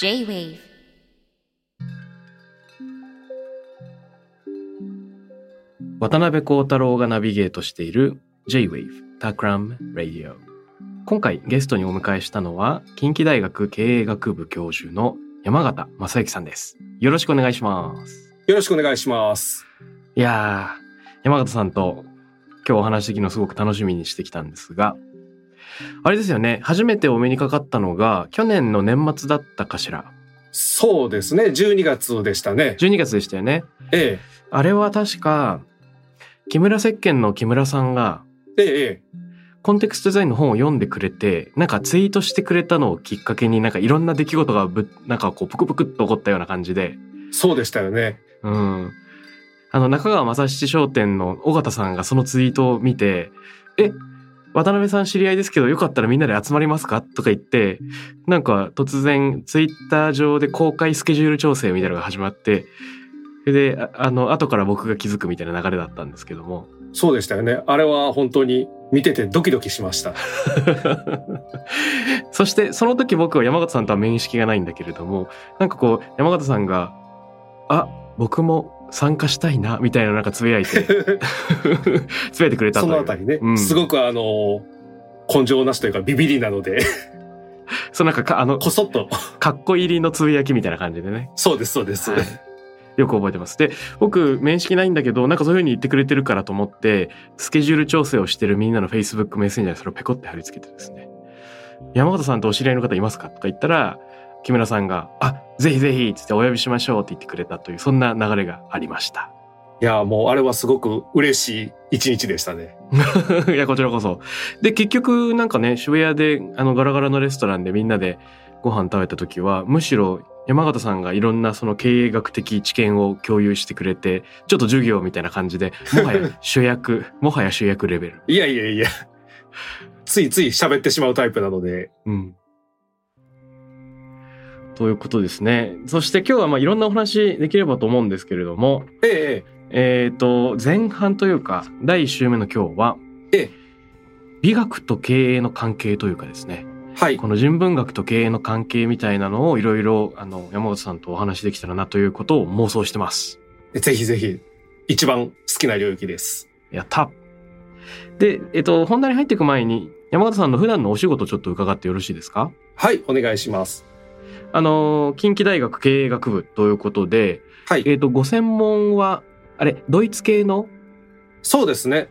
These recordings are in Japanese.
J-WAVE 渡辺幸太郎がナビゲートしている J-WAVE タクラム Radio。 今回ゲストにお迎えしたのは近畿大学経営学部教授の山形正幸さんです。よろしくお願いします。よろしくお願いします。いやー、山形さんと今日お話しできるのすごく楽しみにしてきたんですが、あれですよね、初めてお目にかかったのが去年の年末だったかしら。そうですね、12月でしたね。12月でしたよね、ええ、あれは確か木村石鹸の木村さんが、ええ、コンテクストデザインの本を読んでくれて、なんかツイートしてくれたのをきっかけに、なんかいろんな出来事がなんかこうプクプクっと起こったような感じで。そうでしたよね、うん、中川正七商店の尾形さんがそのツイートを見て、渡辺さん知り合いですけどよかったらみんなで集まりますかとか言って、なんか突然ツイッター上で公開スケジュール調整みたいなのが始まって、それで後から僕が気づくみたいな流れだったんですけども。そうでしたよね、あれは本当に見ててドキドキしましたそしてその時僕は山形さんとは面識がないんだけれども、なんかこう山形さんが僕も参加したいなみたいな、なんかつぶやいてくれたという。そのあたりね、うん、すごく根性なしというかビビりなのでそう、なんかこそっとかっこ入りのつぶやきみたいな感じでね。そうですそうです、はい、よく覚えてます。で、僕面識ないんだけど、なんかそういう風に言ってくれてるからと思って、スケジュール調整をしてるみんなの Facebook メッセンジャーにそれをペコって貼り付けてですね、山形さんとお知り合いの方いますかとか言ったら、木村さんがぜひぜひってお呼びしましょうって言ってくれたという、そんな流れがありました。いや、もうあれはすごく嬉しい一日でしたねいや、こちらこそ。で、結局なんかね、渋谷でガラガラのレストランでみんなでご飯食べた時は、むしろ山形さんがいろんなその経営学的知見を共有してくれて、ちょっと授業みたいな感じで、もはや主役レベルいやいやいや、ついつい喋ってしまうタイプなので、うん、ということですね。そして今日はまあいろんなお話できればと思うんですけれども、前半というか第1週目の今日は、美学と経営の関係というかですね、はい、この人文学と経営の関係みたいなのをいろいろ山本さんとお話できたらなということを妄想してます。ぜひぜひ、一番好きな領域です。やった。で、本題に入っていく前に山本さんの普段のお仕事をちょっと伺ってよろしいですか？はい、お願いします。近畿大学経営学部ということで、はい、ご専門はドイツ系の。そうですね、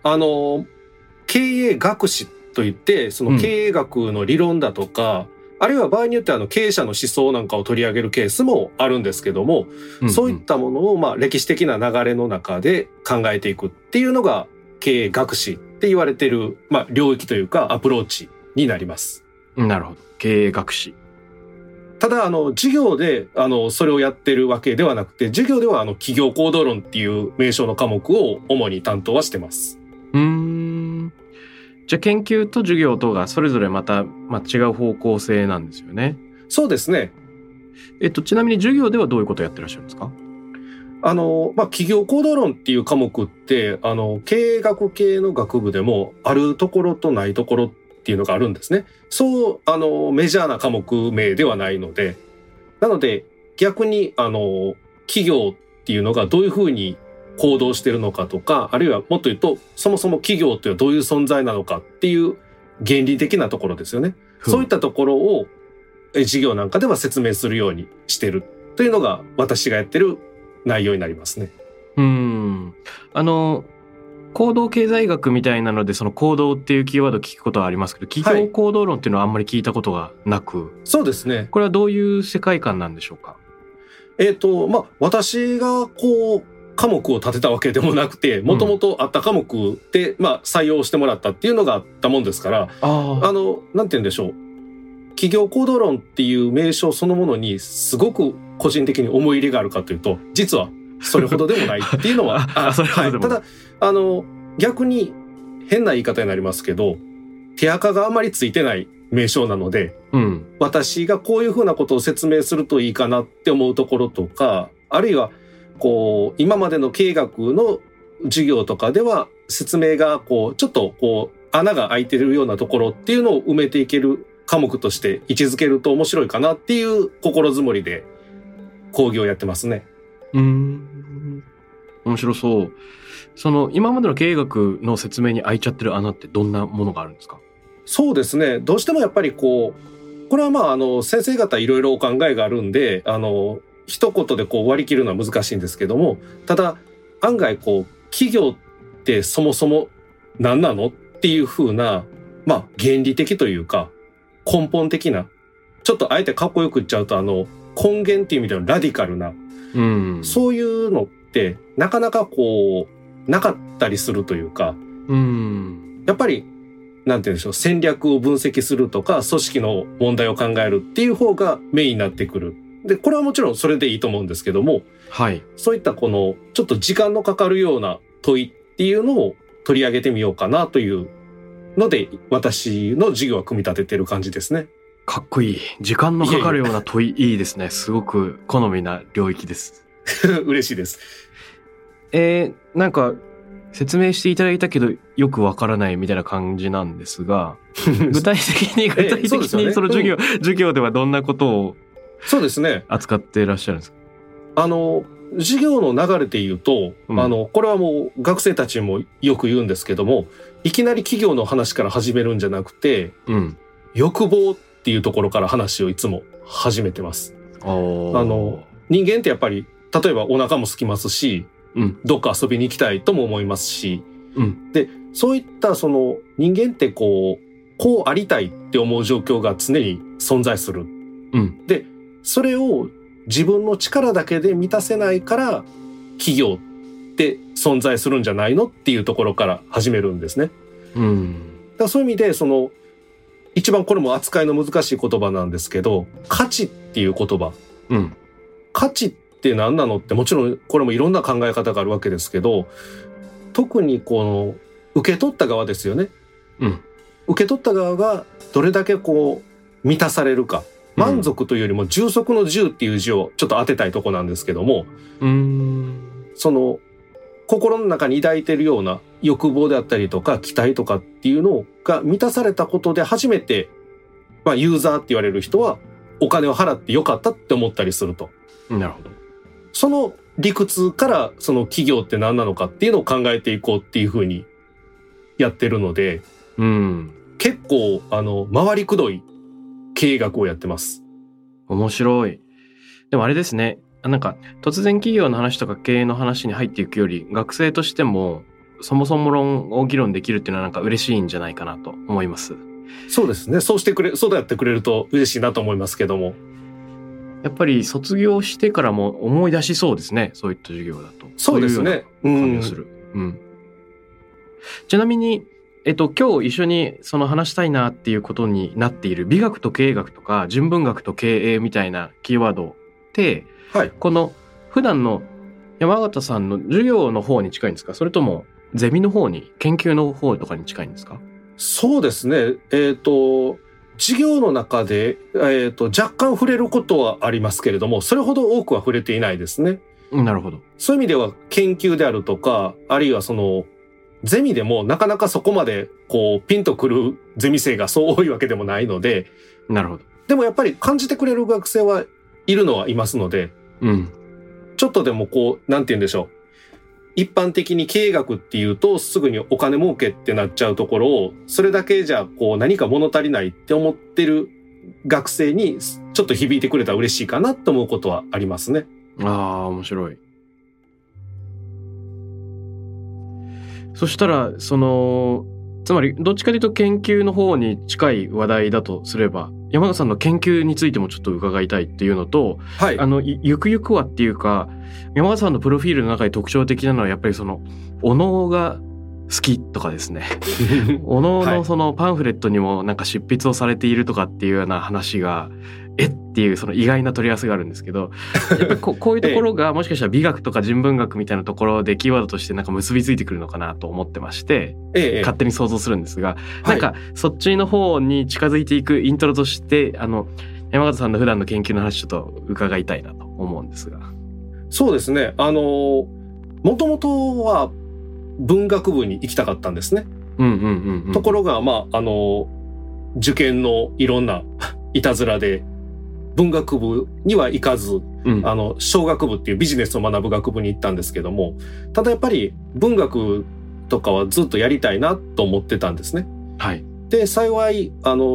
経営学史といって、その経営学の理論だとか、うん、あるいは場合によって経営者の思想なんかを取り上げるケースもあるんですけども、うんうん、そういったものを歴史的な流れの中で考えていくっていうのが経営学史って言われている、領域というかアプローチになります。なるほど、経営学史。ただ授業でそれをやってるわけではなくて、授業では企業行動論っていう名称の科目を主に担当はしてます。じゃあ研究と授業とがそれぞれまた、違う方向性なんですよね。そうですね。ちなみに授業ではどういうことをやってらっしゃるんですか？企業行動論っていう科目って、経営学系の学部でもあるところとないところっていうのがあるんですね。そうメジャーな科目名ではないので、なので逆に企業っていうのがどういうふうに行動してるのかとか、あるいはもっと言うと、そもそも企業というのはどういう存在なのかっていう原理的なところですよね、うん、そういったところを授業なんかでは説明するようにしてるというのが私がやってる内容になりますね。行動経済学みたいなのでその行動っていうキーワードを聞くことはありますけど、企業行動論っていうのはあんまり聞いたことがなく、はい、そうですね。これはどういう世界観なんでしょうか？私がこう科目を立てたわけでもなくて、もともとあった科目で、採用してもらったっていうのがあったもんですから、なんて言うんでしょう、企業行動論っていう名称そのものにすごく個人的に思い入れがあるかというと、実はそれほどでもないっていうのはただ逆に変な言い方になりますけど、手垢があまりついてない名称なので、うん、私がこういうふうなことを説明するといいかなって思うところとか、あるいはこう今までの経営学の授業とかでは説明がこうちょっとこう穴が開いてるようなところっていうのを埋めていける科目として位置づけると面白いかなっていう心づもりで講義をやってますね。面白そう。その今までの経営学の説明に開いちゃってる穴ってどんなものがあるんですか？そうですね。どうしてもやっぱりこれは先生方いろいろお考えがあるんで、一言で割り切るのは難しいんですけども、ただ案外企業ってそもそも何なのっていう風な、原理的というか根本的な、ちょっとあえてかっこよく言っちゃうと根源っていう意味でのラディカルな、そういうのってなかなかなかったりするというか、やっぱりなんて言うんでしょう、戦略を分析するとか組織の問題を考えるっていう方がメインになってくる。でこれはもちろんそれでいいと思うんですけども、はい、そういったちょっと時間のかかるような問いっていうのを取り上げてみようかなというので、私の授業は組み立ててる感じですね。かっこいい。時間のかかるような問い、いいですね。すごく好みな領域です嬉しいです。なんか説明していただいたけどよくわからないみたいな感じなんですが具体的にその授業ではどんなことを扱っていらっしゃるんですか？授業の流れで言うと、これはもう学生たちもよく言うんですけども、いきなり企業の話から始めるんじゃなくて、欲望っていうところから話をいつも始めてます。人間ってやっぱり例えばお腹も空きますし、どっか遊びに行きたいとも思いますし、でそういったその人間ってこうありたいって思う状況が常に存在する、でそれを自分の力だけで満たせないから企業って存在するんじゃないのっていうところから始めるんですね。だからそういう意味で一番これも扱いの難しい言葉なんですけど、価値っていう言葉、価値って何なのって、もちろんこれもいろんな考え方があるわけですけど、特に受け取った側ですよね、受け取った側がどれだけ満たされるか、満足というよりも充足の充っていう字をちょっと当てたいとこなんですけども、その心の中に抱いているような欲望であったりとか期待とかっていうのが満たされたことで初めて、ユーザーって言われる人はお金を払ってよかったって思ったりすると。なるほど。その理屈からその企業って何なのかっていうのを考えていこうっていうふうにやってるので、結構回りくどい経営学をやってます。面白い。でもあれですね、なんか突然企業の話とか経営の話に入っていくより、学生としてもそもそも論を議論できるっていうのはなんか嬉しいんじゃないかなと思います。そうですね。そうやってくれると嬉しいなと思いますけども、やっぱり卒業してからも思い出しそうですね、そういった授業だと。そうですね。ちなみに、今日一緒にその話したいなっていうことになっている美学と経営学とか人文学と経営みたいなキーワードって、この普段の山形さんの授業の方に近いんですか、それともゼミの方に、研究の方とかに近いんですか？そうですね。授業の中で、若干触れることはありますけれども、それほど多くは触れていないですね。なるほど。そういう意味では研究であるとか、あるいはゼミでもなかなかそこまでピンとくるゼミ生がそう多いわけでもないので。なるほど。でもやっぱり感じてくれる学生はいるのはいますので、ちょっとでもなんて言うんでしょう。一般的に経営学っていうとすぐにお金儲けってなっちゃうところを、それだけじゃ何か物足りないって思ってる学生にちょっと響いてくれたら嬉しいかなと思うことはありますね。面白い。そしたらそのつまりどっちかというと研究の方に近い話題だとすれば、山田さんの研究についてもちょっと伺いたいっていうのと、はい、ゆくゆくはっていうか、山田さんのプロフィールの中に特徴的なのはやっぱりそのお能が好きとかですねお能のそのパンフレットにもなんか執筆をされているとかっていうような話がっていうその意外な取り合わせがあるんですけど、やっぱりこういうところがもしかしたら美学とか人文学みたいなところでキーワードとしてなんか結びついてくるのかなと思ってまして、勝手に想像するんですが、なんかそっちの方に近づいていくイントロとして山形さんの普段の研究の話ちょっと伺いたいなと思うんですが。そうですね、もともとは文学部に行きたかったんですね、ところが、受験のいろんないたずらで文学部には行かず、商学部っていうビジネスを学ぶ学部に行ったんですけども、ただやっぱり文学とかはずっとやりたいなと思ってたんですね。はい、で幸い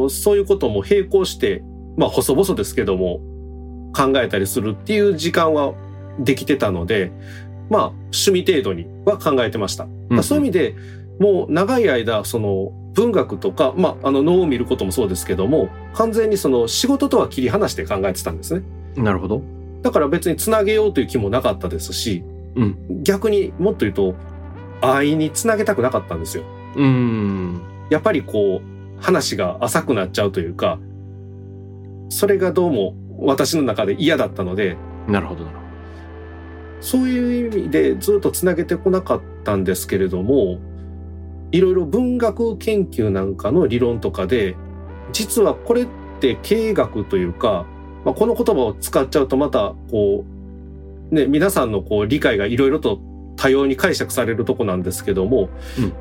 そういうことも並行して、細々ですけども考えたりするっていう時間はできてたので、趣味程度には考えてました。そういう意味でもう長い間その文学とか、能を見ることもそうですけども、完全にその仕事とは切り離して考えてたんですね。なるほど。だから別につなげようという気もなかったですし、逆にもっと言うと安易につなげたくなかったんですよ。やっぱりこう話が浅くなっちゃうというか、それがどうも私の中で嫌だったので。なるほど。そういう意味でずっとつなげてこなかったんですけれども、いろいろ文学研究なんかの理論とかで、実はこれって経営学というか、この言葉を使っちゃうとまたこう、皆さんのこう理解がいろいろと多様に解釈されるとこなんですけども、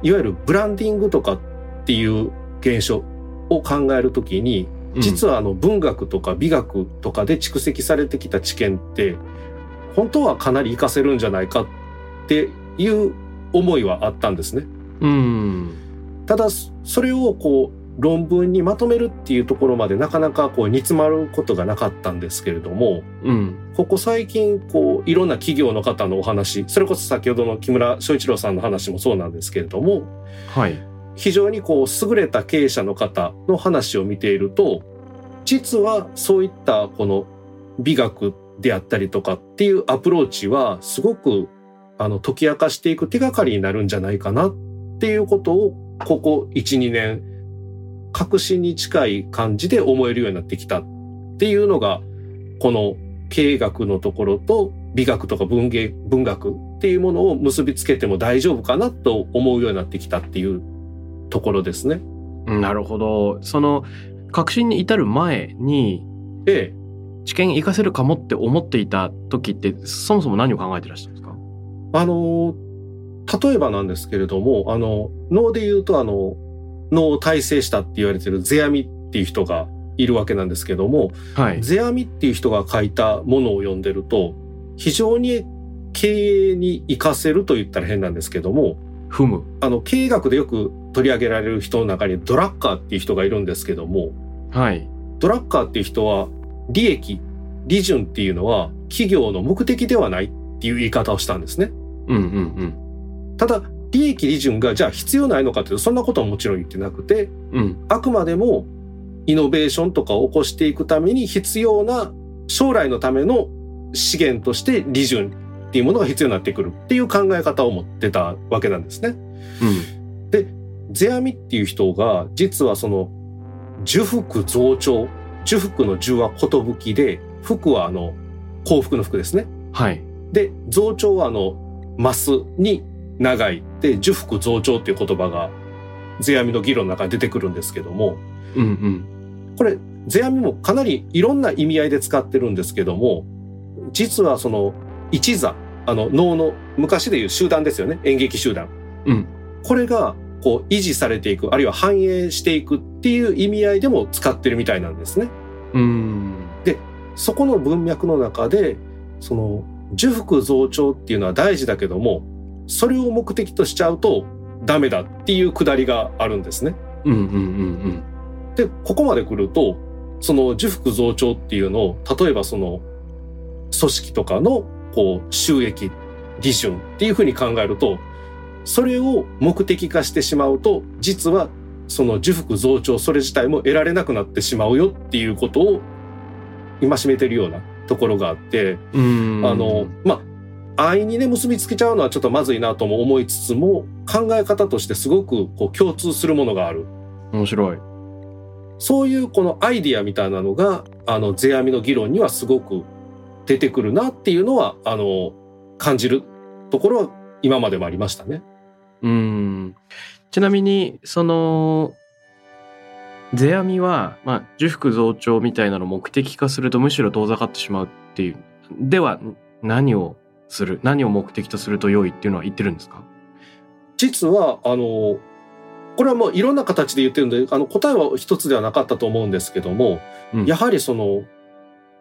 いわゆるブランディングとかっていう現象を考えるときに、実は文学とか美学とかで蓄積されてきた知見って本当はかなり活かせるんじゃないかっていう思いはあったんですね。ただそれをこう論文にまとめるっていうところまでなかなかこう煮詰まることがなかったんですけれども、ここ最近こういろんな企業の方のお話、それこそ先ほどの木村翔一郎さんの話もそうなんですけれども、非常にこう優れた経営者の方の話を見ていると、実はそういったこの美学であったりとかっていうアプローチはすごく解き明かしていく手がかりになるんじゃないかなっていうことを、ここ 1,2 年確信に近い感じで思えるようになってきたっていうのが、この経営学のところと美学とか文学っていうものを結びつけても大丈夫かなと思うようになってきたっていうところですね。なるほど。その確信に至る前に、知見活かせるかもって思っていた時って、そもそも何を考えてらっしゃるんですか？例えばなんですけれども、能で言うと能を大成したって言われてる世阿弥っていう人がいるわけなんですけども、世阿弥っていう人が書いたものを読んでると、非常に経営に生かせると言ったら変なんですけども、経営学でよく取り上げられる人の中にドラッカーっていう人がいるんですけども、ドラッカーっていう人は利益、利潤っていうのは企業の目的ではないっていう言い方をしたんですね。ただ利益利潤がじゃあ必要ないのかというと、そんなことはもちろん言ってなくて、あくまでもイノベーションとかを起こしていくために必要な、将来のための資源として利潤っていうものが必要になってくるっていう考え方を持ってたわけなんですね。で世阿弥っていう人が、実はその寿服増長、寿服の寿は寿で、服は幸福の服ですね。で増長はマスに長いで、寿服増長っていう言葉が世阿弥の議論の中に出てくるんですけども、これ世阿弥もかなりいろんな意味合いで使ってるんですけども、実はその一座、能の昔でいう集団ですよね、演劇集団、これがこう維持されていく、あるいは繁栄していくっていう意味合いでも使ってるみたいなんですね。でそこの文脈の中で、その寿服増長っていうのは大事だけども、それを目的としちゃうとダメだっていうくだりがあるんですね。でここまで来ると、その寿服増長っていうのを、例えばその組織とかのこう収益利潤っていうふうに考えると、それを目的化してしまうと、実はその受福増長それ自体も得られなくなってしまうよっていうことを戒めてるようなところがあって、安易にね結びつけちゃうのはちょっとまずいなとも思いつつも、考え方としてすごくこう共通するものがある。面白い。そういうこのアイディアみたいなのが世阿弥の議論にはすごく出てくるなっていうのは感じるところは今までもありましたね。ちなみにその世阿弥は、受福増長みたいなのを目的化するとむしろ遠ざかってしまうっていうでは、何をする、何を目的とすると良いっていうのは言ってるんですか？実はこれはもういろんな形で言ってるので答えは一つではなかったと思うんですけども、やはりその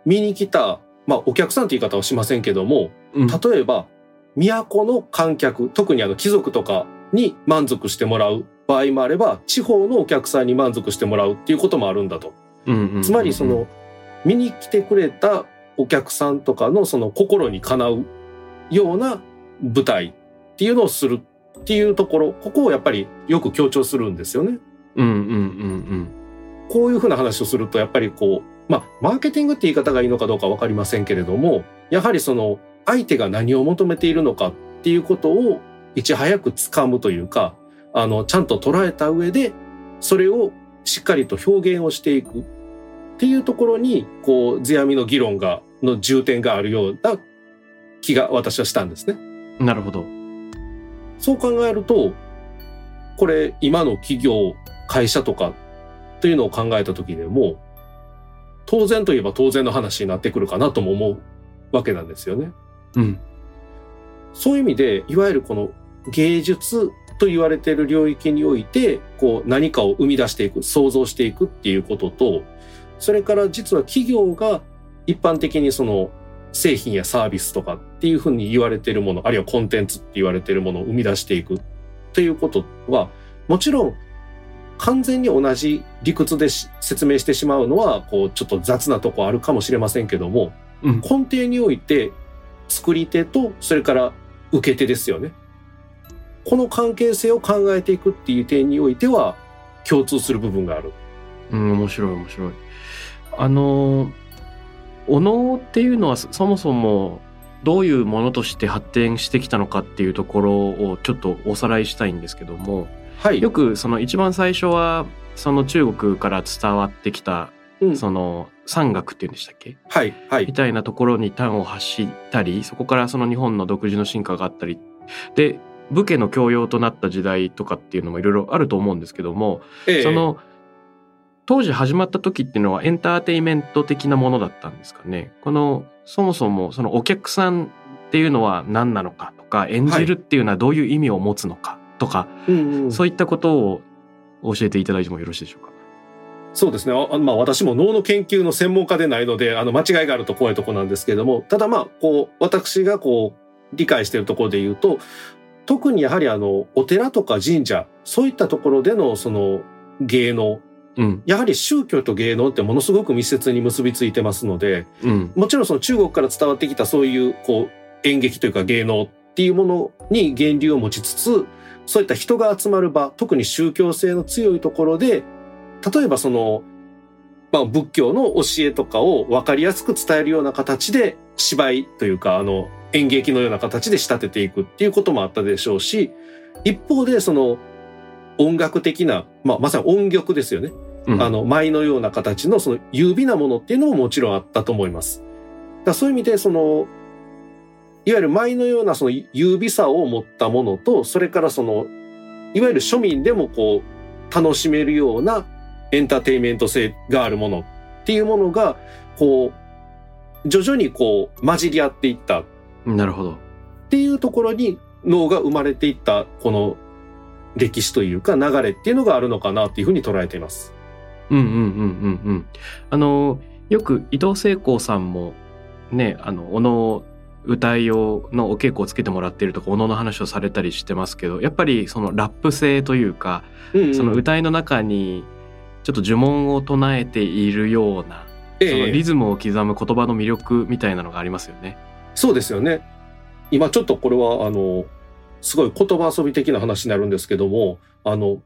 見に来た、お客さんという言い方はしませんけども、例えば都の観客、特に貴族とかに満足してもらう場合もあれば、地方のお客さんに満足してもらうっていうこともあるんだと、つまりその見に来てくれたお客さんとかのその心にかなうような舞台っていうのをするっていうところ、ここをやっぱりよく強調するんですよね。こういうふうな話をするとやっぱりこう、マーケティングって言い方がいいのかどうか分かりませんけれども、やはりその相手が何を求めているのかっていうことをいち早く掴むというか、ちゃんと捉えた上でそれをしっかりと表現をしていくっていうところにこう世阿弥の議論がの重点があるような気が私はしたんですね。なるほど。そう考えると、これ今の企業、会社とかというのを考えた時でも、当然といえば当然の話になってくるかなとも思うわけなんですよね。そういう意味で、いわゆるこの芸術と言われている領域において、こう何かを生み出していく、創造していくっていうことと、それから実は企業が一般的にその製品やサービスとかっていうふうに言われているもの、あるいはコンテンツって言われているものを生み出していくということは、もちろん完全に同じ理屈で説明してしまうのはこうちょっと雑なとこあるかもしれませんけども、根底において作り手とそれから受け手ですよね。この関係性を考えていくっていう点においては共通する部分がある。面白い面白い。お能っていうのはそもそもどういうものとして発展してきたのかっていうところをちょっとおさらいしたいんですけども、よくその一番最初はその中国から伝わってきたその山岳っていうんでしたっけ、みたいなところに端を発したり、そこからその日本の独自の進化があったりで、武家の教養となった時代とかっていうのもいろいろあると思うんですけども、その当時始まった時っていうのはエンターテイメント的なものだったんですかね。このそもそもそのお客さんっていうのは何なのかとか、演じるっていうのはどういう意味を持つのかとか、そういったことを教えていただいてもよろしいでしょうか？そうですね。私も能の研究の専門家でないので間違いがあると怖いとこなんですけれども、ただこう私がこう理解しているところで言うと、特にやはりお寺とか神社、そういったところでのその芸能、やはり宗教と芸能ってものすごく密接に結びついてますので、もちろんその中国から伝わってきたそういうこう演劇というか芸能っていうものに源流を持ちつつ、そういった人が集まる場、特に宗教性の強いところで、例えばその、仏教の教えとかを分かりやすく伝えるような形で芝居というか演劇のような形で仕立てていくっていうこともあったでしょうし、一方でその音楽的な、まさに音曲ですよね、舞のような形のその優美なものっていうのももちろんあったと思います。だそういう意味でそのいわゆる舞のようなその優美さを持ったものと、それからそのいわゆる庶民でもこう楽しめるようなエンターテインメント性があるものっていうものがこう徐々にこう混じり合っていった。なるほど。っていうところに能が生まれていったこの歴史というか流れっていうのがあるのかなというふうに捉えています。よく伊藤聖光さんもね、お能歌い用のお稽古をつけてもらっているとか、お能の話をされたりしてますけど、やっぱりそのラップ性というか、その歌いの中にちょっと呪文を唱えているような、そのリズムを刻む言葉の魅力みたいなのがありますよね。そうですよね。今ちょっとこれはすごい言葉遊び的な話になるんですけども、能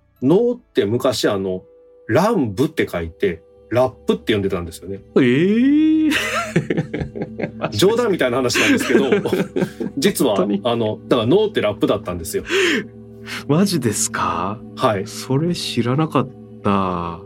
って昔乱舞って書いてラップって呼んでたんですよね。冗談みたいな話なんですけど実はだから能ってラップだったんですよ。マジですか？はい。それ知らなかった。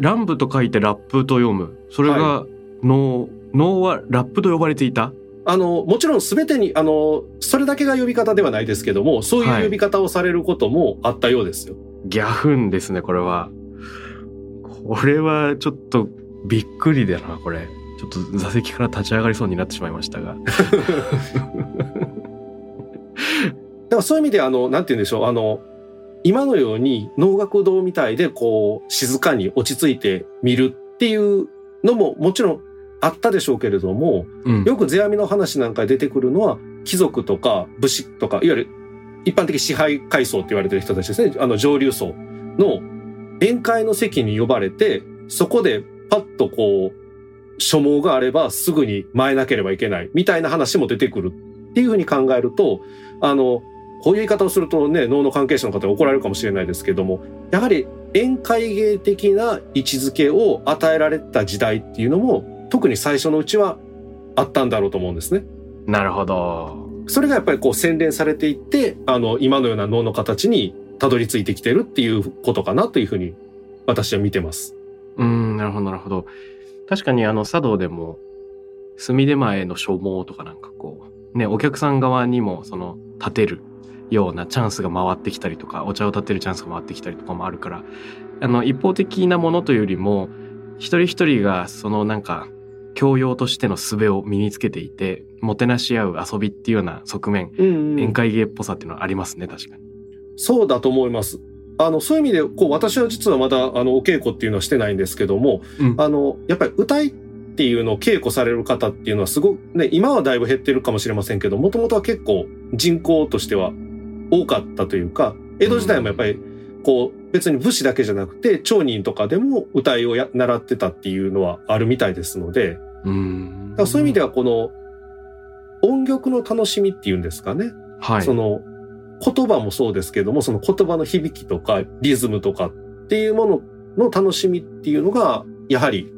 乱舞と書いてラップと読む。それが能、能はラップと呼ばれていた。もちろん全てにそれだけが呼び方ではないですけども、そういう呼び方をされることもあったようですよ。はい、ギャフンですね。これはちょっとびっくりだな。これちょっと座席から立ち上がりそうになってしまいましたが。だからそういう意味でなんて言うんでしょう、今のように能楽堂みたいでこう静かに落ち着いて見るっていうのももちろんあったでしょうけれども、うん、よく世阿弥の話なんかで出てくるのは貴族とか武士とかいわゆる一般的支配階層って言われてる人たちですね。上流層の宴会の席に呼ばれて、そこでパッとこう所望があればすぐに参えなければいけないみたいな話も出てくるっていうふうに考えると、こういう言い方をするとね、能の関係者の方に怒られるかもしれないですけども、やはり宴会芸的な位置づけを与えられた時代っていうのも特に最初のうちはあったんだろうと思うんですね。なるほど。それがやっぱりこう洗練されていって今のような能の形にたどり着いてきてるっていうことかなというふうに私は見てます。なるほどなるほど。確かに茶道でも隅出前の所望とかなんかこうね、お客さん側にもその立てるようなチャンスが回ってきたりとか、お茶を立てるチャンスが回ってきたりとかもあるから、一方的なものというよりも一人一人がそのなんか教養としての術を身につけていてもてなし合う遊びっていうような側面、宴会芸っぽさっていうのはありますね。確かにそうだと思います。そういう意味でこう私は実はまだお稽古っていうのはしてないんですけども、やっぱり歌いっていうのを稽古される方っていうのはすごくね、今はだいぶ減ってるかもしれませんけど、もともとは結構人口としては多かったというか、江戸時代もやっぱりこう別に武士だけじゃなくて町人とかでも歌いを習ってたっていうのはあるみたいですので、だからそういう意味ではこの音曲の楽しみっていうんですかね、はい、その言葉もそうですけども、その言葉の響きとかリズムとかっていうものの楽しみっていうのがやはり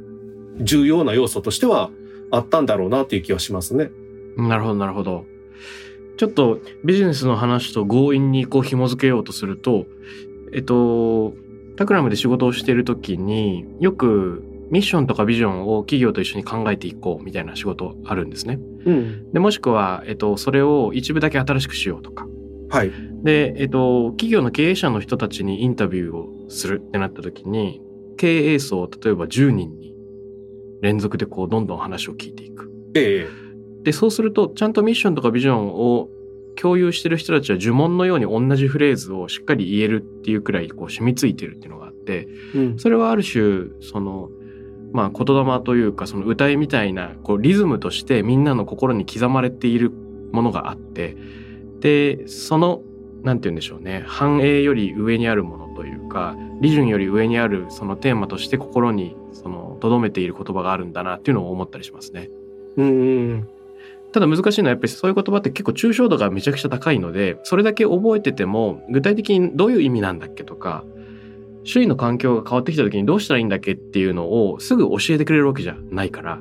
重要な要素としてはあったんだろうなっていう気はしますね。なるほどなるほど。ちょっとビジネスの話と強引にこう紐づけようとすると、タクラムで仕事をしているときによくミッションとかビジョンを企業と一緒に考えていこうみたいな仕事あるんですね。でもしくは、それを一部だけ新しくしようとか、はい、で、企業の経営者の人たちにインタビューをするってなったときに、経営層を例えば10人に連続でこうどんどん話を聞いていく。でそうするとちゃんとミッションとかビジョンを共有してる人たちは呪文のように同じフレーズをしっかり言えるっていうくらいこう染みついてるっていうのがあって、それはある種その、言霊というかその歌いみたいなこうリズムとしてみんなの心に刻まれているものがあって、でそのなんて言うんでしょうね、繁栄より上にあるものというか利潤より上にあるそのテーマとして心にその留めている言葉があるんだなっていうのを思ったりしますね。ただ難しいのはやっぱりそういう言葉って結構抽象度がめちゃくちゃ高いので、それだけ覚えてても具体的にどういう意味なんだっけとか、周囲の環境が変わってきた時にどうしたらいいんだっけっていうのをすぐ教えてくれるわけじゃないから、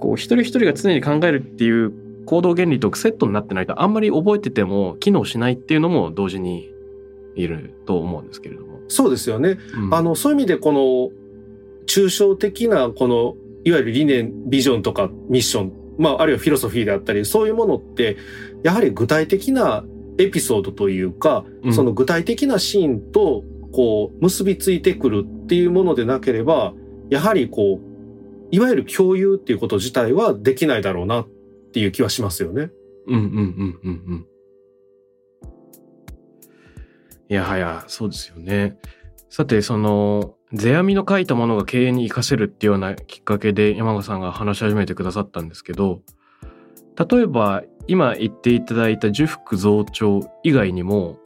こう一人一人が常に考えるっていう行動原理とセットになってないとあんまり覚えてても機能しないっていうのも同時にいると思うんですけれども。そうですよね、そういう意味でこの抽象的なこのいわゆる理念、ビジョンとかミッション、あるいはフィロソフィーであったり、そういうものってやはり具体的なエピソードというか、その具体的なシーンとこう結びついてくるっていうものでなければ、やはりこういわゆる共有っていうこと自体はできないだろうなっていう気はしますよね。いやはやそうですよね。さてその世阿弥の書いたものが経営に生かせるっていうようなきっかけで山賀さんが話し始めてくださったんですけど、例えば今言っていただいた呪福増長以外にも、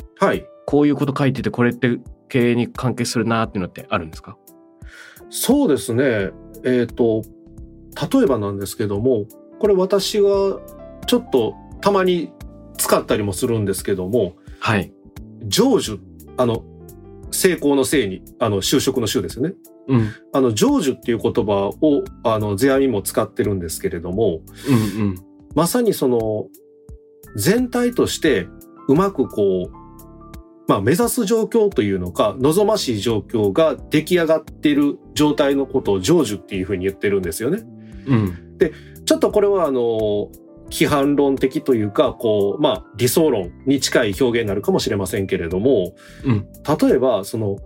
こういうこと書いててこれって経営に関係するなっていうのってあるんですか？そうですね、例えばなんですけども、これ私がちょっとたまに使ったりもするんですけども、はい、成就、成功の成に就職の就ですよね、うん、成就っていう言葉を世阿弥も使ってるんですけれども、うんうん、まさにその全体としてうまくこう、まあ、目指す状況というのか望ましい状況が出来上がっている状態のことを成就っていうふうに言ってるんですよね、うん、でちょっとこれは規範論的というかこう、まあ、理想論に近い表現になるかもしれませんけれども、うん、例えばその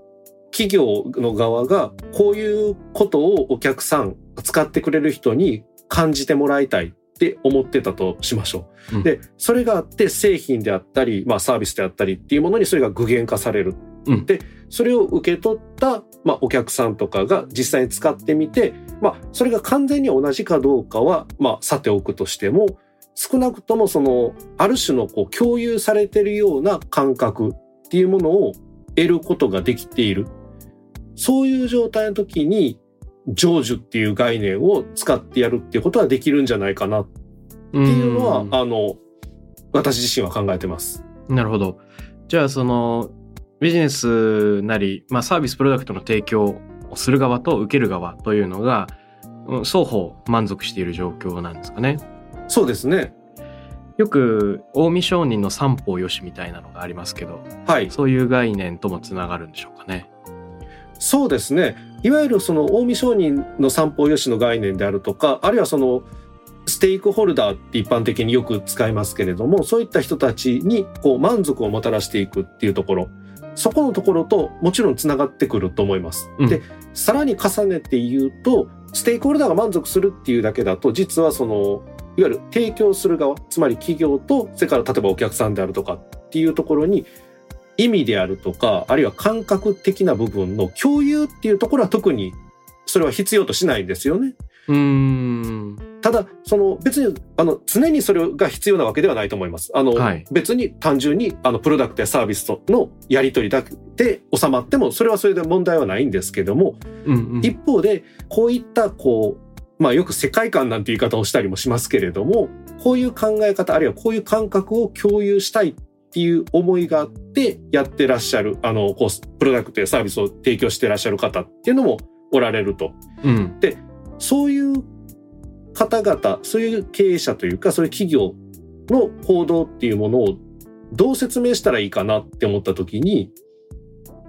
企業の側がこういうことをお客さん使ってくれる人に感じてもらいたいって思ってたとしましょう、うん、でそれがあって製品であったり、まあ、サービスであったりっていうものにそれが具現化される、うん、でそれを受け取った、まあ、お客さんとかが実際に使ってみて、まあ、それが完全に同じかどうかは、まあ、さておくとしても少なくともそのある種のこう共有されているような感覚っていうものを得ることができている、そういう状態の時に成就っていう概念を使ってやるっていうことはできるんじゃないかなっていうのは私自身は考えてます。なるほど。じゃあそのビジネスなり、まあ、サービスプロダクトの提供をする側と受ける側というのが双方満足している状況なんですかね。そうですね。よく近江商人の三方よしみたいなのがありますけど、はい、そういう概念ともつながるんでしょうかね。そうですね。いわゆるその近江商人の三方よしの概念であるとか、あるいはそのステークホルダーって一般的によく使いますけれども、そういった人たちにこう満足をもたらしていくっていうところ、そこのところともちろんつながってくると思います、うん、でさらに重ねて言うと、ステークホルダーが満足するっていうだけだと、実はそのいわゆる提供する側、つまり企業と、それから例えばお客さんであるとかっていうところに意味であるとか、あるいは感覚的な部分の共有っていうところは特にそれは必要としないんですよね。ただその別に常にそれが必要なわけではないと思います。はい、別に単純にプロダクトやサービスとのやり取りだけで収まってもそれはそれで問題はないんですけども、うんうん、一方でこういったこう、まあ、よく世界観なんて言い方をしたりもしますけれども、こういう考え方あるいはこういう感覚を共有したいっていう思いがあってやってらっしゃるこうプロダクトやサービスを提供してらっしゃる方っていうのもおられると、うん、でそういう方々、そういう経営者というかそういう企業の行動っていうものをどう説明したらいいかなって思った時に、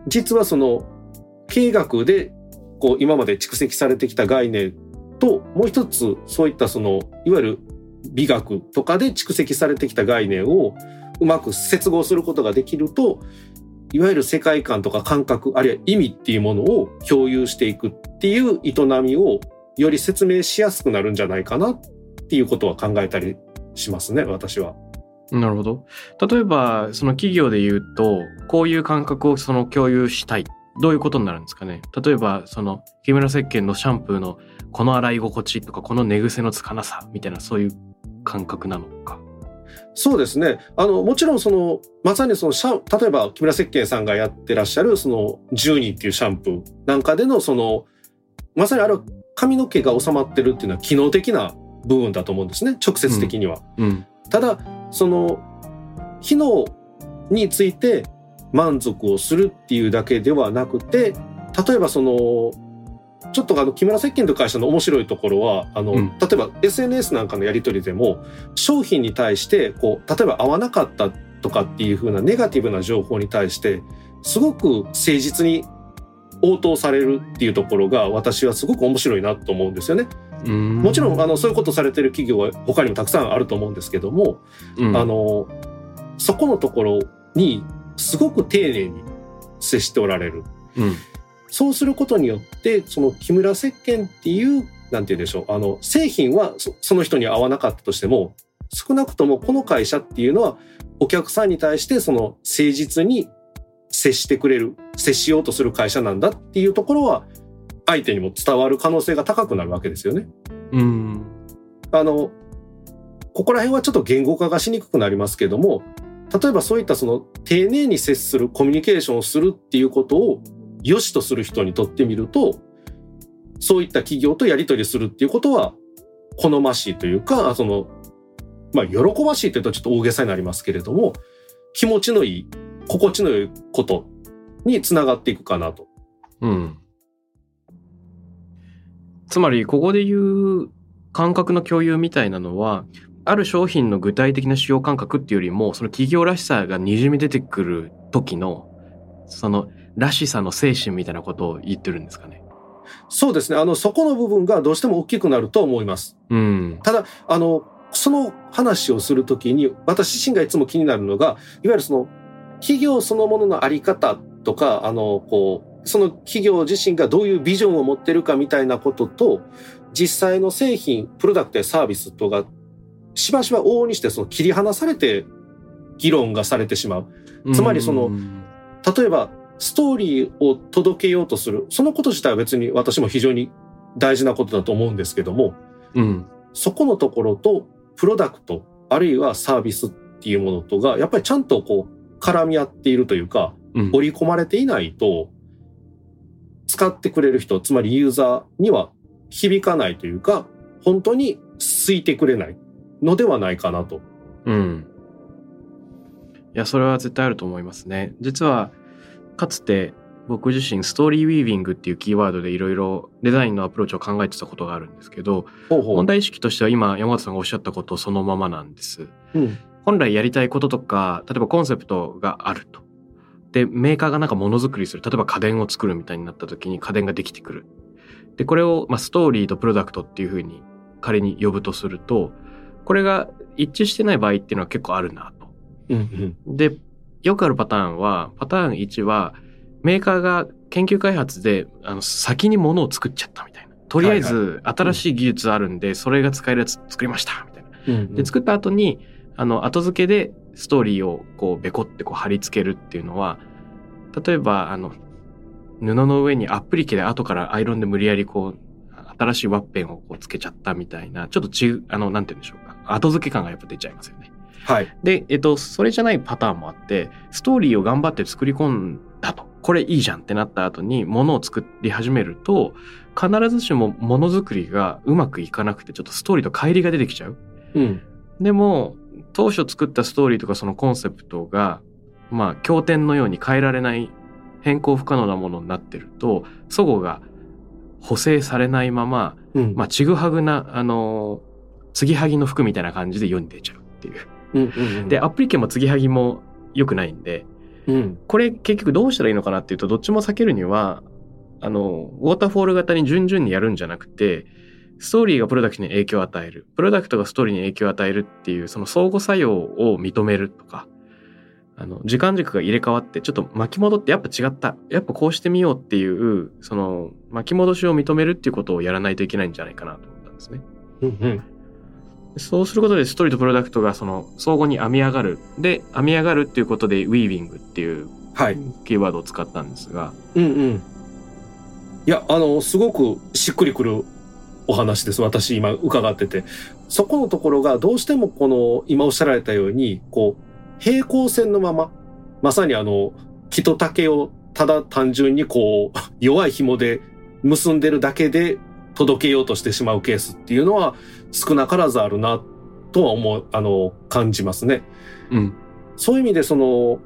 実はその経営学でこう今まで蓄積されてきた概念と、もう一つそういったそのいわゆる美学とかで蓄積されてきた概念をうまく接合することができると、いわゆる世界観とか感覚、あるいは意味っていうものを共有していくっていう営みをより説明しやすくなるんじゃないかなっていうことは考えたりしますね、私は。なるほど。例えばその企業で言うと、こういう感覚をその共有したい、どういうことになるんですかね。例えばその木村石鹸のシャンプーのこの洗い心地とか、この寝癖のつかなさみたいな、そういう感覚なのか。そうですね。もちろんそのまさにその例えば木村石鹸さんがやってらっしゃるその12っていうシャンプーなんかでのそのまさにあれは髪の毛が収まってるっていうのは機能的な部分だと思うんですね、直接的には、うんうん、ただその機能について満足をするっていうだけではなくて、例えばそのちょっと木村石鹸という会社の面白いところはうん、例えば SNS なんかのやり取りでも商品に対してこう例えば合わなかったとかっていう風なネガティブな情報に対してすごく誠実に応答されるっていうところが私はすごく面白いなと思うんですよね。もちろんそういうことされてる企業は他にもたくさんあると思うんですけども、うん、そこのところにすごく丁寧に接しておられる、うん、そうすることによってその木村石鹸っていうなんて言うんでしょう、製品は その人に合わなかったとしても、少なくともこの会社っていうのはお客さんに対してその誠実に接してくれる、接しようとする会社なんだっていうところは相手にも伝わる可能性が高くなるわけですよね。うん、ここら辺はちょっと言語化がしにくくなりますけども、例えばそういったその丁寧に接するコミュニケーションをするっていうことを良しとする人にとってみると、そういった企業とやり取りするっていうことは好ましいというか、そのまあ喜ばしいというとちょっと大げさになりますけれども、気持ちのいい、心地のいいことにつながっていくかなと。うん。つまりここで言う感覚の共有みたいなのは、ある商品の具体的な使用感覚っていうよりも、その企業らしさがにじみ出てくる時のそのらしさの精神みたいなことを言ってるんですかね。そうですね。そこの部分がどうしても大きくなると思います。うん、ただその話をするときに私自身がいつも気になるのが、いわゆるその企業そのもののあり方とか、その企業自身がどういうビジョンを持ってるかみたいなことと、実際の製品、プロダクトやサービスとかしばしば往々にしてその切り離されて議論がされてしまう。つまりその、例えばストーリーを届けようとする、そのこと自体は別に私も非常に大事なことだと思うんですけども、うん、そこのところとプロダクトあるいはサービスっていうものとがやっぱりちゃんとこう絡み合っているというか、織り込まれていないと使ってくれる人、つまりユーザーには響かないというか、本当に好いてくれないのではないかなと。うん。いや、それは絶対あると思いますね。実はかつて僕自身ストーリーウィービングっていうキーワードでいろいろデザインのアプローチを考えてたことがあるんですけど、問題意識としては今山本さんがおっしゃったことそのままなんです、うん、本来やりたいこととか、例えばコンセプトがあると、でメーカーがなんかものづくりする、例えば家電を作るみたいになった時に家電ができてくる、でこれをまあストーリーとプロダクトっていうふうに仮に呼ぶとすると、これが一致してない場合っていうのは結構あるなと、うんうん、でよくあるパターンは、パターン1はメーカーが研究開発で先に物を作っちゃったみたいな、とりあえず新しい技術あるんで、それが使えるやつ作りましたみたいな、うんうん、で作った後に後付けでストーリーをこうベコってこう貼り付けるっていうのは、例えば布の上にアップリケで後からアイロンで無理やりこう新しいワッペンをこうつけちゃったみたいな、ちょっとなんて言うんでしょうか、後付け感がやっぱ出ちゃいますよね。はい。で、それじゃないパターンもあって、ストーリーを頑張って作り込んだと、これいいじゃんってなった後に物を作り始めると、必ずしも物作りがうまくいかなくて、ちょっとストーリーと乖離が出てきちゃう。うん。でも、当初作ったストーリーとかそのコンセプトが、まあ、経典のように変えられない、変更不可能なものになってると、齟齬が補正されないまま、うん、まあ、ちぐはぐな、継ぎはぎの服みたいな感じで世に出ちゃうっていう。うんうんうん、でアプリケも継ぎはぎも良くないんで、うん、これ結局どうしたらいいのかなっていうと、どっちも避けるにはウォーターフォール型に順々にやるんじゃなくて、ストーリーがプロダクトに影響を与える、プロダクトがストーリーに影響を与えるっていう、その相互作用を認めるとか、時間軸が入れ替わってちょっと巻き戻って、やっぱ違った、やっぱこうしてみようっていう、その巻き戻しを認めるっていうことをやらないといけないんじゃないかなと思ったんですね。うんうん。そうすることでストーリーとプロダクトがその相互に編み上がる。で、編み上がるっていうことでウィービングっていうキーワードを使ったんですが、はい、うんうん、いやすごくしっくりくるお話です。私今伺ってて、そこのところがどうしてもこの今おっしゃられたようにこう平行線のまま、まさに木と竹をただ単純にこう弱い紐で結んでるだけで届けようとしてしまうケースっていうのは少なからずあるなとは感じますね、うん、そういう意味でその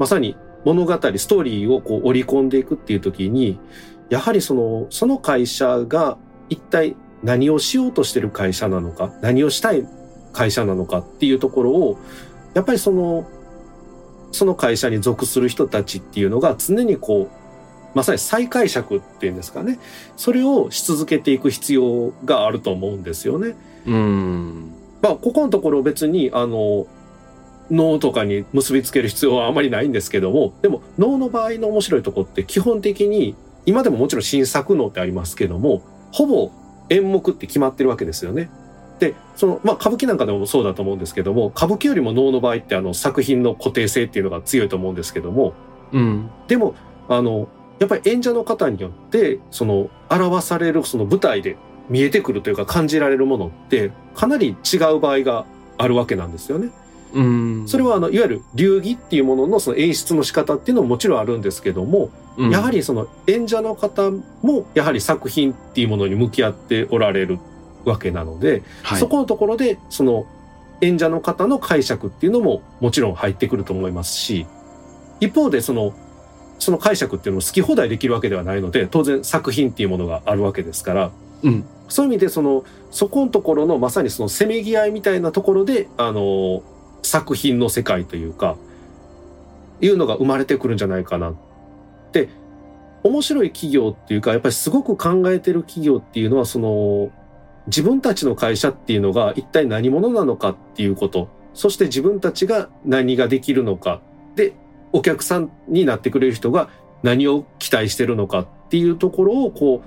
まさに物語、ストーリーをこう織り込んでいくっていう時に、やはりその会社が一体何をしようとしてる会社なのか、何をしたい会社なのかっていうところを、やっぱりその会社に属する人たちっていうのが常にこうまさに再解釈っていうんですかね、それをし続けていく必要があると思うんですよね。まあここのところ別に能とかに結びつける必要はあまりないんですけども、でも能の場合の面白いところって基本的に今でももちろん新作能ってありますけども、ほぼ演目って決まってるわけですよね。でまあ、歌舞伎なんかでもそうだと思うんですけども、歌舞伎よりも能の場合って作品の固定性っていうのが強いと思うんですけども、うん、でもやっぱり演者の方によって表される舞台で見えてくるというか感じられるものってかなり違う場合があるわけなんですよね。それはいわゆる流儀っていうものの演出の仕方っていうのももちろんあるんですけども、やはり演者の方もやはり作品っていうものに向き合っておられるわけなので、はい、そこのところで演者の方の解釈っていうのももちろん入ってくると思いますし、一方でその解釈っていうのを好き放題できるわけではないので、当然作品っていうものがあるわけですから、うん、そういう意味でそこのところのまさにそのせめぎ合いみたいなところで作品の世界というかいうのが生まれてくるんじゃないかなって。面白い企業っていうかやっぱりすごく考えてる企業っていうのは自分たちの会社っていうのが一体何者なのかっていうこと、そして自分たちが何ができるのかで、お客さんになってくれる人が何を期待してるのかっていうところをこ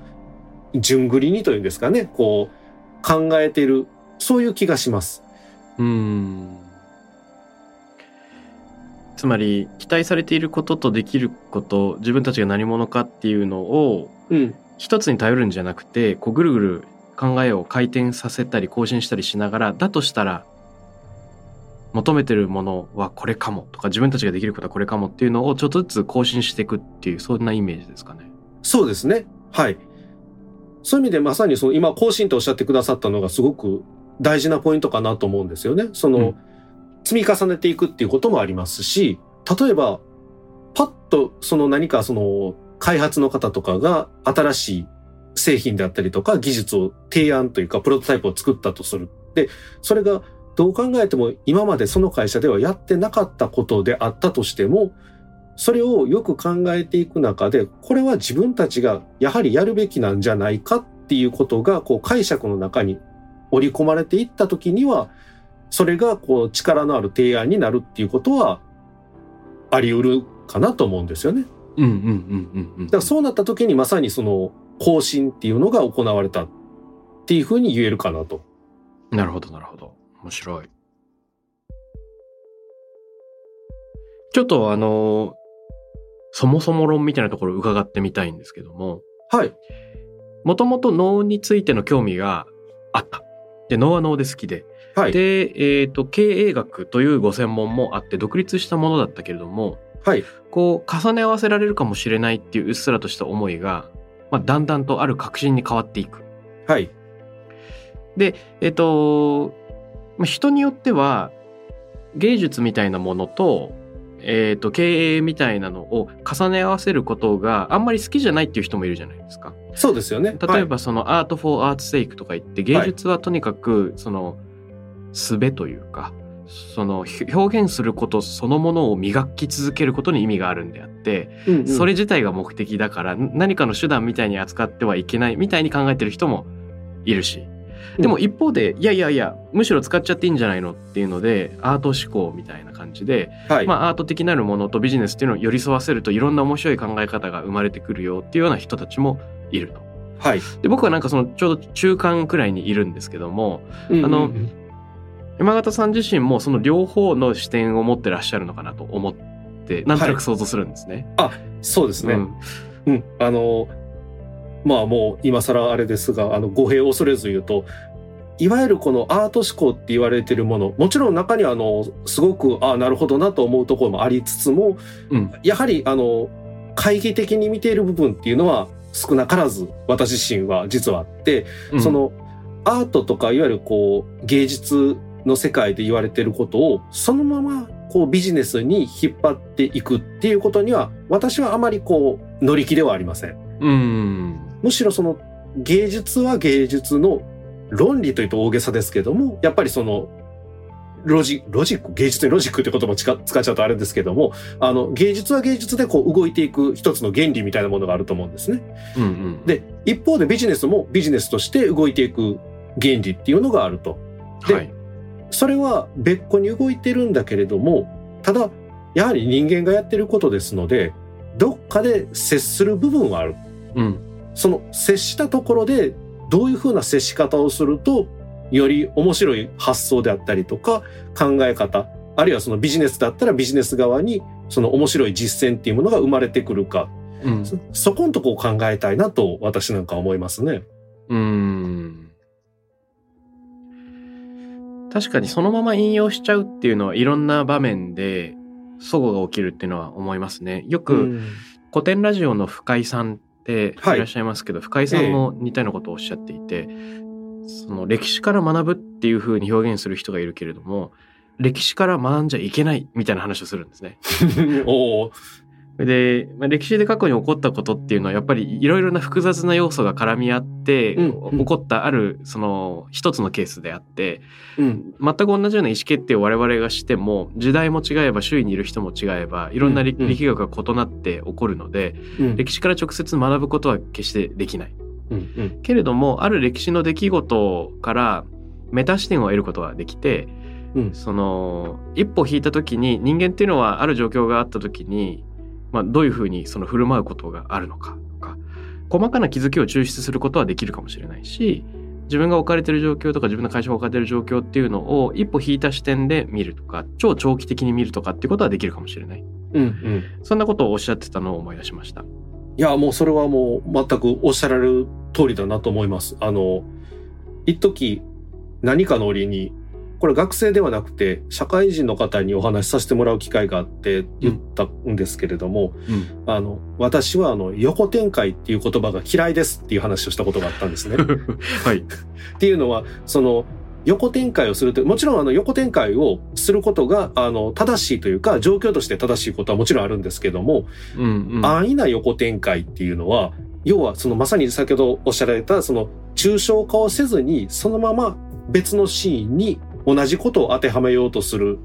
う順繰りにというんですかね、こう考えてる、そういう気がします。つまり期待されていることとできること、自分たちが何者かっていうのを一つに頼るんじゃなくて、こうぐるぐる考えを回転させたり更新したりしながら、だとしたら求めてるものはこれかもとか、自分たちができることはこれかもっていうのをちょっとずつ更新していくっていう、そんなイメージですかね。そうですね、はい。そういう意味でまさに今更新とおっしゃってくださったのがすごく大事なポイントかなと思うんですよね。積み重ねていくっていうこともありますし、例えばパッと何か開発の方とかが新しい製品であったりとか技術を提案というかプロトタイプを作ったとする。で、それがどう考えても今までその会社ではやってなかったことであったとしても、それをよく考えていく中で、これは自分たちがやはりやるべきなんじゃないかっていうことがこう解釈の中に織り込まれていったときには、それがこう力のある提案になるっていうことはあり得るかなと思うんですよね。だからそうなった時にまさに更新っていうのが行われたっていうふうに言えるかなと。なるほどなるほど、面白い。ちょっとそもそも論みたいなところを伺ってみたいんですけども、はい。もともと能についての興味があった。で、能は能で好きで、はい、で、経営学というご専門もあって独立したものだったけれども、はい、こう重ね合わせられるかもしれないっていううっすらとした思いが、まあ、だんだんとある確信に変わっていく。はい。で、人によっては芸術みたいなものと、経営みたいなのを重ね合わせることがあんまり好きじゃないっていう人もいるじゃないですか。そうですよね。例えばアートフォーアーツセイクとか言って、芸術はとにかく術というか、表現することそのものを磨き続けることに意味があるんであって、うんうん、それ自体が目的だから何かの手段みたいに扱ってはいけないみたいに考えてる人もいるし、でも一方で、うん、いやむしろ使っちゃっていいんじゃないのっていうので、アート思考みたいな感じで、はい、アート的なるものとビジネスっていうのを寄り添わせるといろんな面白い考え方が生まれてくるよっていうような人たちもいると。はい、で、僕はなんかちょうど中間くらいにいるんですけども、うんうんうん、山形さん自身もその両方の視点を持ってらっしゃるのかなと思ってなんとなく想像するんですね。はい、あ、そうですね。うん、まあもう今更あれですが、語弊を恐れず言うと、いわゆるこのアート思考って言われているもの、もちろん中にはすごくなるほどなと思うところもありつつも、うん、やはり懐疑的に見ている部分っていうのは少なからず私自身は実はあって、うん、アートとかいわゆるこう芸術の世界で言われていることをそのままこうビジネスに引っ張っていくっていうことには私はあまりこう乗り気ではありません。むしろ芸術は芸術の論理というと大げさですけども、やっぱりロジック、芸術にロジックって言葉を使っちゃうとあれですけども、芸術は芸術でこう動いていく一つの原理みたいなものがあると思うんですね。うんうん、で、一方でビジネスもビジネスとして動いていく原理っていうのがあると。で、はい、それは別個に動いてるんだけれども、ただやはり人間がやってることですので、どっかで接する部分はある。うん、接したところでどういうふうな接し方をするとより面白い発想であったりとか考え方、あるいはビジネスだったらビジネス側に面白い実践っていうものが生まれてくるか、うん、そこんとこを考えたいなと私なんか思いますね。確かにそのまま引用しちゃうっていうのはいろんな場面で齟齬が起きるっていうのは思いますね。よく古典ラジオの深井さんでいらっしゃいますけど、はい、深井さんも似たようなことをおっしゃっていて、その歴史から学ぶっていう風に表現する人がいるけれども、歴史から学んじゃいけないみたいな話をするんですね。おで、まあ、歴史で過去に起こったことっていうのはやっぱりいろいろな複雑な要素が絡み合って、うん、起こったあるその一つのケースであって、うん、全く同じような意思決定を我々がしても時代も違えば周囲にいる人も違えばいろんな力学が異なって起こるので、うん、歴史から直接学ぶことは決してできない、うんうん、けれどもある歴史の出来事からメタ視点を得ることはできて、うん、その一歩引いた時に人間っていうのはある状況があった時に、まあ、どういうふうにその振る舞うことがあるのかとか細かな気づきを抽出することはできるかもしれないし、自分が置かれている状況とか自分の会社が置かれている状況っていうのを一歩引いた視点で見るとか超長期的に見るとかっていうことはできるかもしれない、うんうん、そんなことをおっしゃってたのを思い出しました。いやもうそれはもう全くおっしゃられる通りだなと思います。一時何かの折にこれ学生ではなくて社会人の方にお話しさせてもらう機会があって言ったんですけれども、うん、私は横展開っていう言葉が嫌いですっていう話をしたことがあったんですね。はい、っていうのはその横展開をするともちろん横展開をすることが正しいというか状況として正しいことはもちろんあるんですけども、うんうん、安易な横展開っていうのは要はそのまさに先ほどおっしゃられたその抽象化をせずにそのまま別のシーンに同じことを当てはめようとする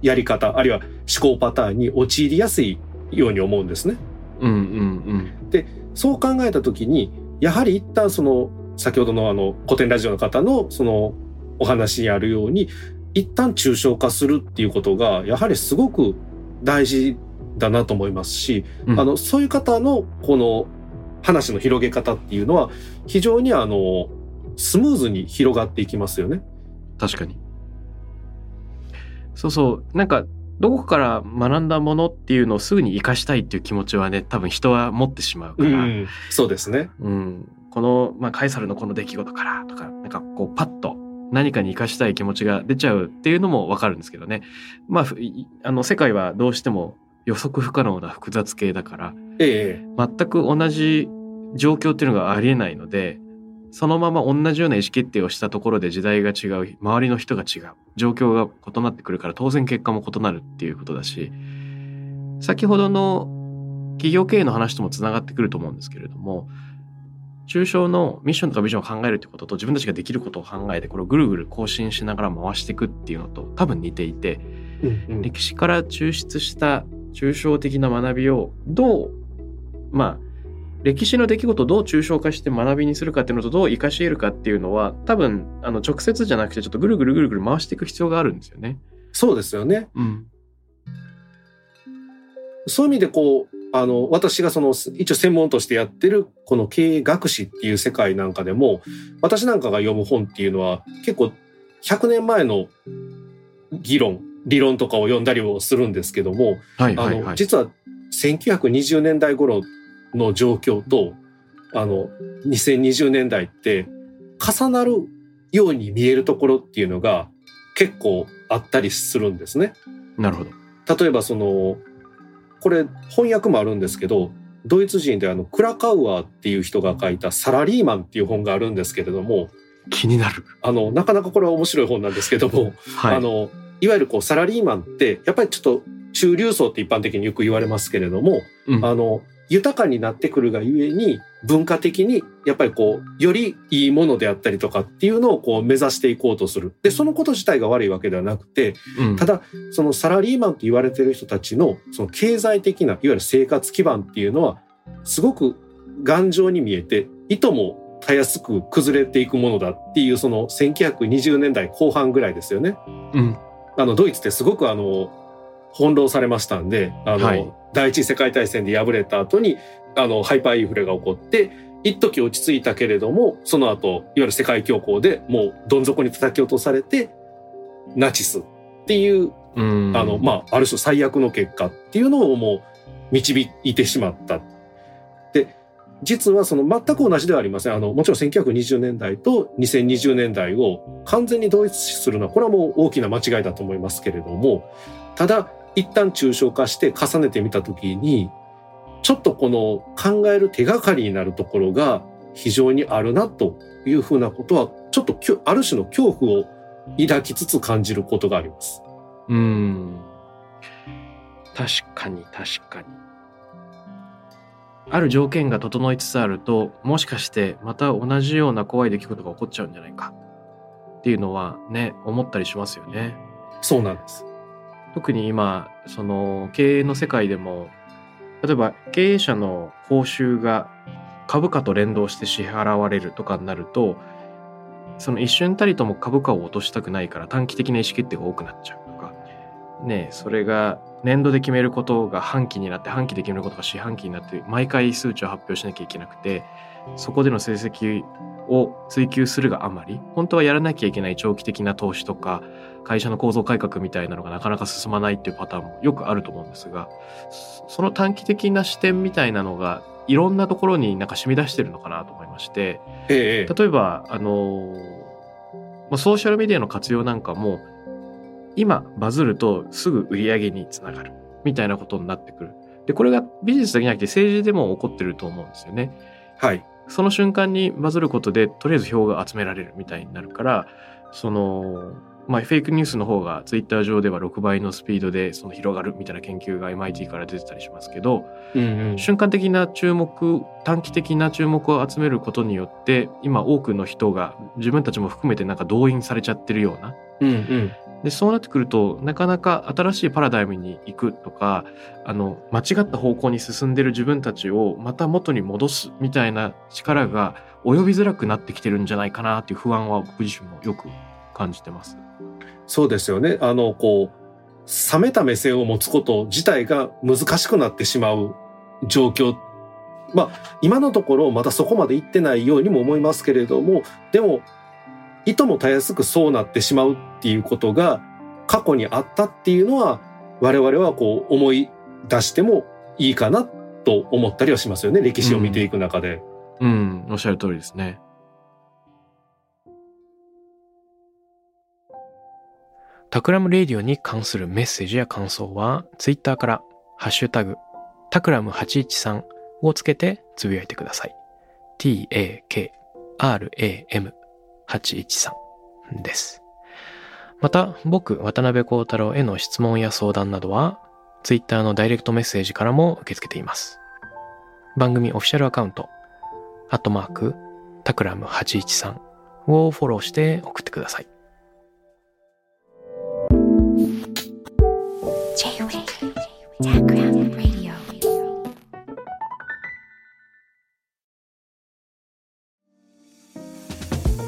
やり方あるいは思考パターンに陥りやすいように思うんですね、うんうんうん、でそう考えた時にやはり一旦その先ほどの古典ラジオの方のそのお話にあるように一旦抽象化するっていうことがやはりすごく大事だなと思いますし、うん、そういう方のこの話の広げ方っていうのは非常にスムーズに広がっていきますよね。確かにそうそう、なんかどこから学んだものっていうのをすぐに生かしたいっていう気持ちはね多分人は持ってしまうから、うん、そうですね、うん、この、まあ、カエサルのこの出来事からとかなんかこうパッと何かに生かしたい気持ちが出ちゃうっていうのも分かるんですけどね、まあ、世界はどうしても予測不可能な複雑系だから、ええ、全く同じ状況っていうのがありえないのでそのまま同じような意思決定をしたところで時代が違う周りの人が違う状況が異なってくるから当然結果も異なるっていうことだし、先ほどの企業経営の話ともつながってくると思うんですけれども、中小のミッションとかビジョンを考えるってことと自分たちができることを考えてこれをぐるぐる更新しながら回していくっていうのと多分似ていて、うんうん、歴史から抽出した抽象的な学びをどうまあ歴史の出来事をどう抽象化して学びにするかっていうのとどう生かし得るかっていうのは多分直接じゃなくてちょっとぐるぐるぐるぐる回していく必要があるんですよね。そうですよね、うん、そういう意味でこう私がその一応専門としてやってるこの経営学史っていう世界なんかでも私なんかが読む本っていうのは結構100年前の理論とかを読んだりをするんですけども、はいはいはい、実は1920年代頃の状況と2020年代って重なるように見えるところっていうのが結構あったりするんですね。なるほど。例えばそのこれ翻訳もあるんですけどドイツ人でクラカウアーっていう人が書いたサラリーマンっていう本があるんですけれども、気になるなかなかこれは面白い本なんですけども、はい、いわゆるこうサラリーマンってやっぱりちょっと中流層って一般的によく言われますけれども、うん、豊かになってくるがゆえに文化的にやっぱりこうよりいいものであったりとかっていうのをこう目指していこうとする。でそのこと自体が悪いわけではなくて、うん、ただそのサラリーマンと言われている人たちのその経済的ないわゆる生活基盤っていうのはすごく頑丈に見えていともたやすく崩れていくものだっていうその1920年代後半ぐらいですよね、うん、ドイツってすごく翻弄されましたんではい、第一次世界大戦で敗れた後にハイパーインフレが起こって一時落ち着いたけれどもその後いわゆる世界恐慌でもうどん底に叩き落とされてナチスっていうまあ、ある種最悪の結果っていうのをもう導いてしまった。で実はその全く同じではありません。もちろん1920年代と2020年代を完全に同一視するのはこれはもう大きな間違いだと思いますけれども、ただ一旦抽象化して重ねてみたときにちょっとこの考える手がかりになるところが非常にあるなというふうなことはちょっとある種の恐怖を抱きつつ感じることがあります。確かに確かに、ある条件が整いつつあると、もしかしてまた同じような怖い出来事が起こっちゃうんじゃないかっていうのはね、思ったりしますよね。そうなんです。特に今その経営の世界でも、例えば経営者の報酬が株価と連動して支払われるとかになると、その一瞬たりとも株価を落としたくないから短期的な意思決定が多くなっちゃうとかね、それが年度で決めることが半期になって、半期で決めることが四半期になって、毎回数値を発表しなきゃいけなくて、そこでの成績を追求するがあまり、本当はやらなきゃいけない長期的な投資とか会社の構造改革みたいなのがなかなか進まないっていうパターンもよくあると思うんですが、その短期的な視点みたいなのがいろんなところになんか染み出してるのかなと思いまして、例えばソーシャルメディアの活用なんかも、今バズるとすぐ売り上げにつながるみたいなことになってくる。でこれがビジネスだけじゃなくて政治でも起こってると思うんですよね。はい、その瞬間にバズることでとりあえず票が集められるみたいになるから、その、フェイクニュースの方がツイッター上では6倍のスピードでその広がるみたいな研究が MIT から出てたりしますけど、瞬間的な注目、短期的な注目を集めることによって、今多くの人が自分たちも含めてなんか動員されちゃってるような、でそうなってくると、なかなか新しいパラダイムに行くとか、間違った方向に進んでる自分たちをまた元に戻すみたいな力が及びづらくなってきてるんじゃないかなという不安は僕自身もよく感じてます。そうですよね。こう冷めた目線を持つこと自体が難しくなってしまう状況、今のところまだそこまでいってないようにも思いますけれども、でもいともたやすくそうなってしまうっていうことが過去にあったっていうのは、我々はこう思い出してもいいかなと思ったりはしますよね、歴史を見ていく中で。おっしゃる通りですね。タクラムレディオに関するメッセージや感想はツイッターからハッシュタグタクラム813をつけてつぶやいてください。TAKRAM813です。また僕渡辺幸太郎への質問や相談などはツイッターのダイレクトメッセージからも受け付けています。番組オフィシャルアカウント@takuram813をフォローして送ってください。 J-WAVE Takuram Radio。